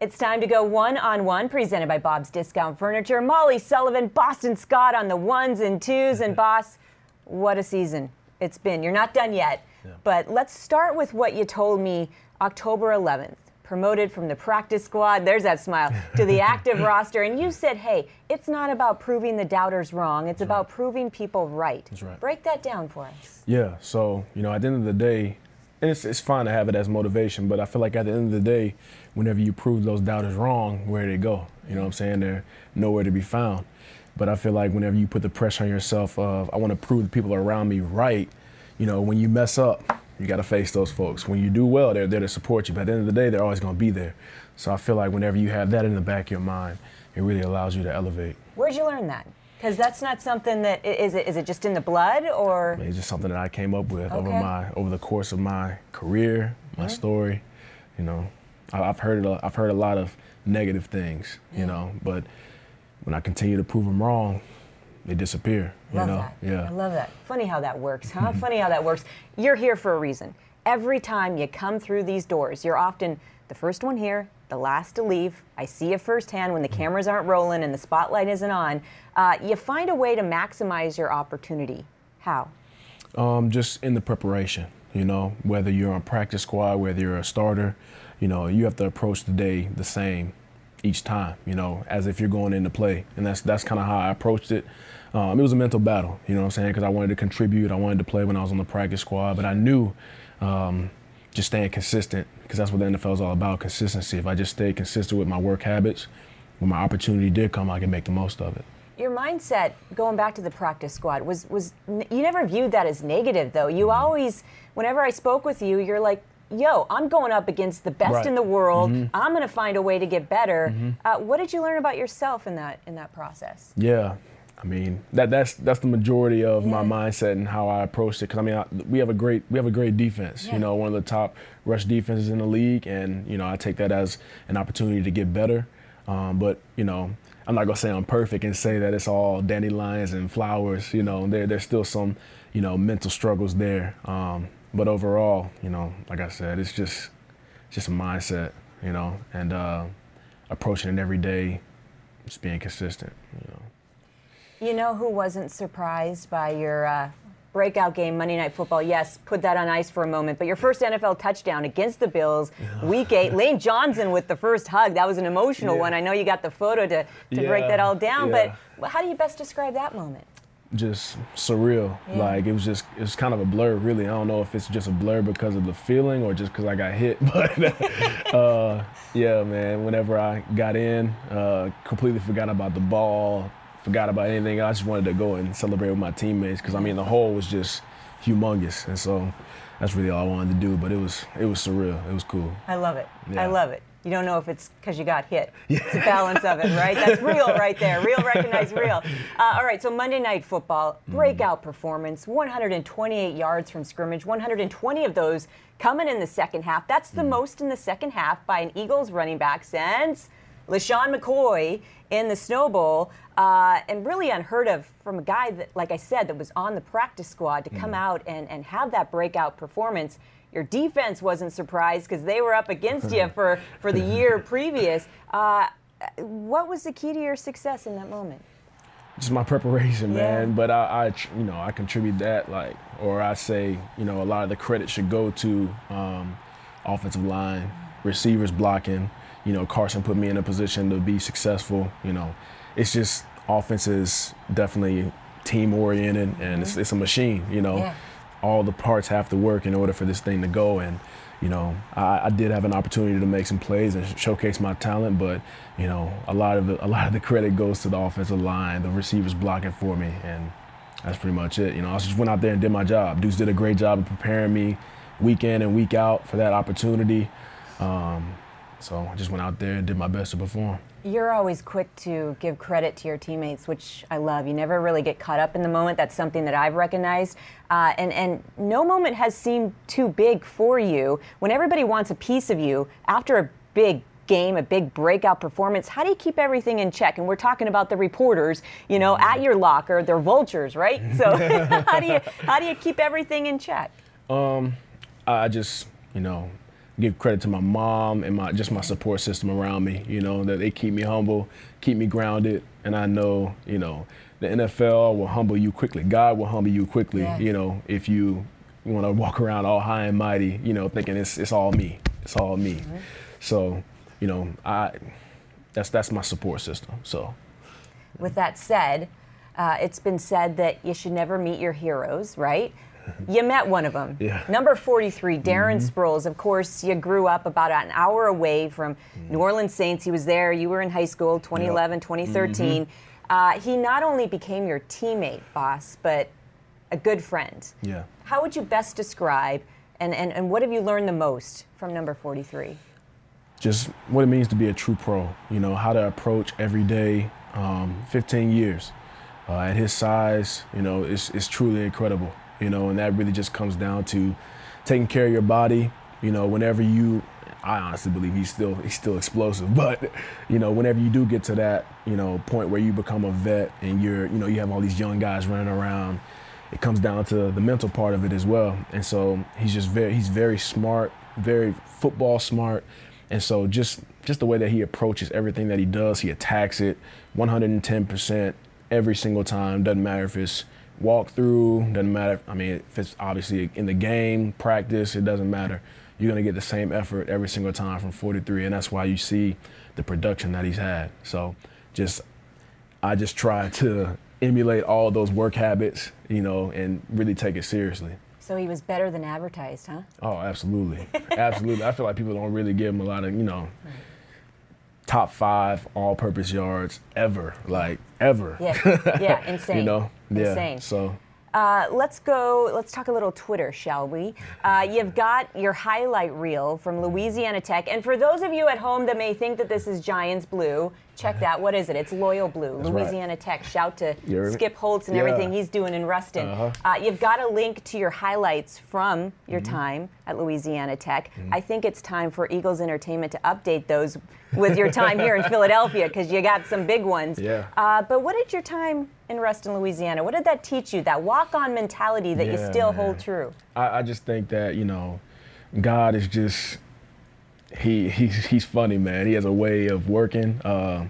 It's time to go one-on-one, presented by Bob's Discount Furniture. Molly Sullivan, Boston Scott on the ones and twos. And, boss, what a season it's been. You're not done yet. Yeah. But let's start with what you told me October 11th. Promoted from the practice squad, there's that smile, to the active roster. And you said, hey, it's not about proving the doubters wrong. It's about proving people right. That's right. Break that down for us. Yeah, so, you know, at the end of the day, and it's fine to have it as motivation, but I feel like at the end of the day, whenever you prove those doubters wrong, where do they go? You know what I'm saying? They're nowhere to be found. But I feel like whenever you put the pressure on yourself of, I want to prove the people around me right, you know, when you mess up, you got to face those folks. When you do well, they're there to support you. But at the end of the day, they're always going to be there. So I feel like whenever you have that in the back of your mind, it really allows you to elevate. Where'd you learn that? Because that's not something that is it just in the blood or? I mean, it's just something that I came up with over the course of my career, my story. You know, I've heard a lot of negative things. Yeah. You know, but when I continue to prove them wrong, they disappear. Yeah. I love that. Funny how that works, huh? Funny how that works. You're here for a reason. Every time you come through these doors, you're often the first one here, the last to leave. I see you firsthand when the cameras aren't rolling and the spotlight isn't on. You find a way to maximize your opportunity. How? Just in the preparation, you know, whether you're on practice squad, whether you're a starter, you know, you have to approach the day the same each time, you know, as if you're going in to play. And that's kind of how I approached it. It was a mental battle, you know what I'm saying, because I wanted to contribute. I wanted to play when I was on the practice squad, but I knew just staying consistent, because that's what the NFL is all about, consistency. If I just stayed consistent with my work habits, when my opportunity did come, I could make the most of it. Your mindset, going back to the practice squad, was you never viewed that as negative, though. You always, whenever I spoke with you, you're like, yo, I'm going up against the best in the world. I'm going to find a way to get better. What did you learn about yourself in that process? Yeah, I mean that's the majority of my mindset and how I approached it. Because I mean we have a great defense. Yeah. You know, one of the top rush defenses in the league, and you know I take that as an opportunity to get better. But you know I'm not gonna say I'm perfect and say that it's all dandelions and flowers. You know there's still some mental struggles there. But overall, you know, like I said, it's just a mindset, you know, and approaching it every day, just being consistent, you know. You know who wasn't surprised by your breakout game, Monday Night Football? Yes, put that on ice for a moment, but your first NFL touchdown against the Bills, Week 8, Lane Johnson with the first hug. That was an emotional one. I know you got the photo to break that all down, but how do you best describe that moment? Just surreal. Like it was kind of a blur, really. I don't know if it's just a blur because of the feeling or just because I got hit, but yeah, man, whenever I got in, completely forgot about the ball, forgot about anything. I just wanted to go and celebrate with my teammates, because I mean the hole was just humongous, and so that's really all I wanted to do. But it was surreal. It was cool. I love it. Yeah. I love it. You don't know if it's because you got hit. It's a balance of it, right? That's real right there. Real recognized real. All right, so Monday Night Football, breakout performance, 128 yards from scrimmage, 120 of those coming in the second half. That's the most in the second half by an Eagles running back since LaShawn McCoy in the Snow Bowl, and really unheard of from a guy that, like I said, that was on the practice squad to come out and have that breakout performance. Your defense wasn't surprised because they were up against you for the year previous. What was the key to your success in that moment? Just my preparation, man. But I contribute that, like, or I say, you know, a lot of the credit should go to offensive line, receivers blocking. You know, Carson put me in a position to be successful. You know, it's just offense is definitely team-oriented, and it's a machine, you know. Yeah. All the parts have to work in order for this thing to go, and you know I did have an opportunity to make some plays and showcase my talent, but you know a lot of the credit goes to the offensive line, the receivers blocking for me, and that's pretty much it. You know, I just went out there and did my job. Dudes did a great job of preparing me week in and week out for that opportunity. So I just went out there and did my best to perform. You're always quick to give credit to your teammates, which I love. You never really get caught up in the moment. That's something that I've recognized. And no moment has seemed too big for you. When everybody wants a piece of you, after a big game, a big breakout performance, how do you keep everything in check? And we're talking about the reporters, you know, at your locker. They're vultures, right? So how do you keep everything in check? I just, you know, give credit to my mom and my just my support system around me, you know, that they keep me humble, keep me grounded. And I know, you know, the NFL will humble you quickly. God will humble you quickly, yeah. You know, if you want to walk around all high and mighty, you know, thinking it's all me. It's all me. Right. So, you know, that's my support system. So with that said, it's been said that you should never meet your heroes, right? You met one of them. Yeah. Number 43, Darren Sproles. Of course, you grew up about an hour away from New Orleans Saints. He was there. You were in high school, 2011, yep. 2013. He not only became your teammate, boss, but a good friend. Yeah. How would you best describe, and what have you learned the most from number 43? Just what it means to be a true pro. You know, how to approach every day, 15 years. At his size, you know, it's truly incredible. You know, and that really just comes down to taking care of your body. You know, whenever you, I honestly believe he's still explosive, but you know, whenever you do get to that, you know, point where you become a vet and you're, you know, you have all these young guys running around, it comes down to the mental part of it as well. And so he's very smart, very football smart. And so just the way that he approaches everything that he does, he attacks it 110% every single time. Doesn't matter if it's walk through, doesn't matter if, I mean, if it's obviously in the game, practice, it doesn't matter. You're gonna get the same effort every single time from 43, and that's why you see the production that he's had. So I just try to emulate all those work habits, you know, and really take it seriously. So he was better than advertised, huh? Oh, absolutely, absolutely. I feel like people don't really give him a lot of, you know, top 5 all-purpose yards ever, like ever. Yeah, yeah, insane. You know, yeah, insane. So let's talk a little Twitter, shall we? You've got your highlight reel from Louisiana Tech, and for those of you at home that may think that this is Giants blue, check that. What is it? It's Loyal Blue. That's Louisiana right. Tech. Shout to Skip Holtz and yeah. everything he's doing in Ruston. You've got a link to your highlights from your time at Louisiana Tech. I think it's time for Eagles Entertainment to update those with your time here in Philadelphia, because you got some big ones. Yeah. But what did your time in Ruston, Louisiana, what did that teach you, that walk-on mentality that you still hold true? I just think that, you know, God is just... He's funny, man. He has a way of working. A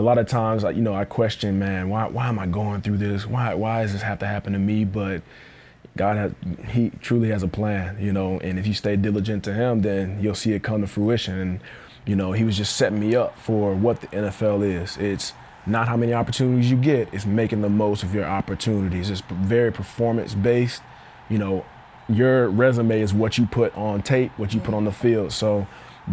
lot of times, you know, I question, man, why am I going through this? Why does this have to happen to me? But God he truly has a plan, you know. And if you stay diligent to Him, then you'll see it come to fruition. And you know, He was just setting me up for what the NFL is. It's not how many opportunities you get; it's making the most of your opportunities. It's very performance-based, you know. Your resume is what you put on tape, what you put on the field. So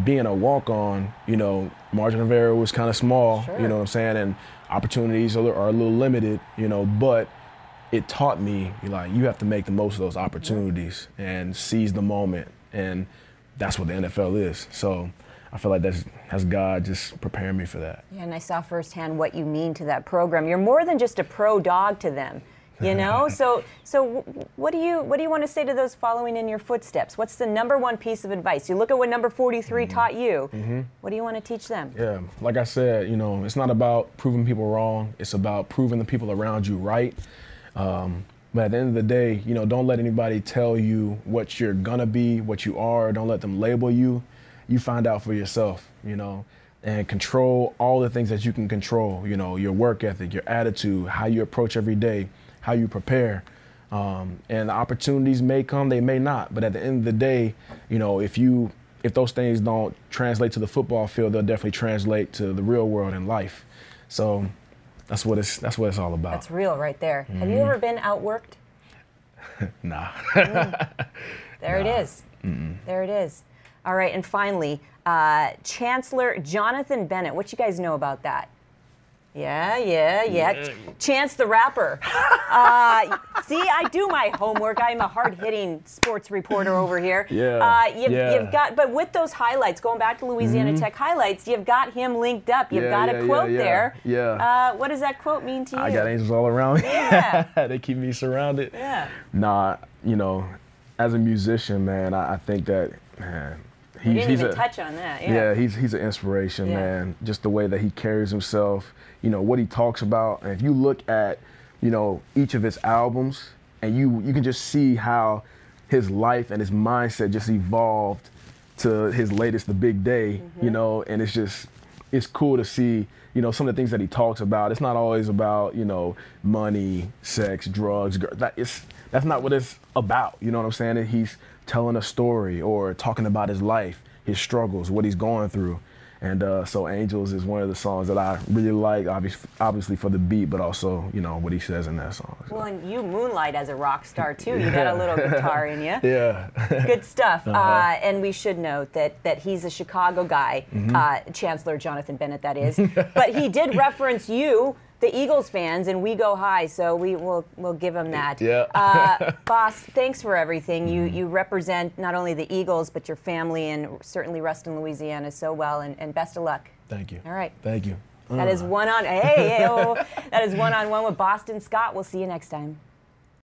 being a walk-on, you know, margin of error was kind of small, you know what I'm saying? And opportunities are a little limited, you know, but it taught me, like, you have to make the most of those opportunities and seize the moment. And that's what the NFL is. So I feel like that's God just preparing me for that. Yeah, and I saw firsthand what you mean to that program. You're more than just a pro dog to them. You know, so what do you want to say to those following in your footsteps? What's the #1 piece of advice? You look at what number 43 taught you. What do you want to teach them? Yeah, like I said, you know, it's not about proving people wrong. It's about proving the people around you right. But at the end of the day, you know, don't let anybody tell you what you're gonna be, what you are. Don't let them label you. You find out for yourself, you know. And control all the things that you can control. You know, your work ethic, your attitude, how you approach every day, how you prepare, and the opportunities may come, they may not, but at the end of the day, you know, if those things don't translate to the football field, they'll definitely translate to the real world and life. So that's what it's all about. That's real right there. Have you ever been outworked? Nah. There it is. There it is. All right, and finally, Chancellor Jonathan Bennett. What you guys know about that? Yeah. Chance the Rapper. See, I do my homework. I'm a hard-hitting sports reporter over here. Yeah. You've got, but with those highlights, going back to Louisiana Tech highlights, you've got him linked up. You've got a quote there. Yeah. What does that quote mean to you? I got angels all around me. Yeah. They keep me surrounded. Yeah. Nah, you know, as a musician, man, I think that, man, He didn't even touch on that. Yeah, he's an inspiration, man. Just the way that he carries himself, you know, what he talks about. And if you look at, you know, each of his albums, and you can just see how his life and his mindset just evolved to his latest, The Big Day, you know, and it's just, it's cool to see, you know, some of the things that he talks about. It's not always about, you know, money, sex, drugs, that's not what it's about, you know what I'm saying? He's telling a story or talking about his life, his struggles, what he's going through. And so Angels is one of the songs that I really like, obviously for the beat, but also, you know, what he says in that song. So. Well, and you moonlight as a rock star, too. You got a little guitar in you. Yeah. Good stuff. And we should note that he's a Chicago guy, Chancellor Jonathan Bennett, that is. But he did reference you, the Eagles fans, and We Go High, so we'll give him that. Yeah. Boss, thanks for everything. You represent not only the Eagles, but your family, and certainly Ruston, Louisiana, so well, and best of luck. Thank you. All right. Thank you. That is one on one with Boston Scott. We'll see you next time.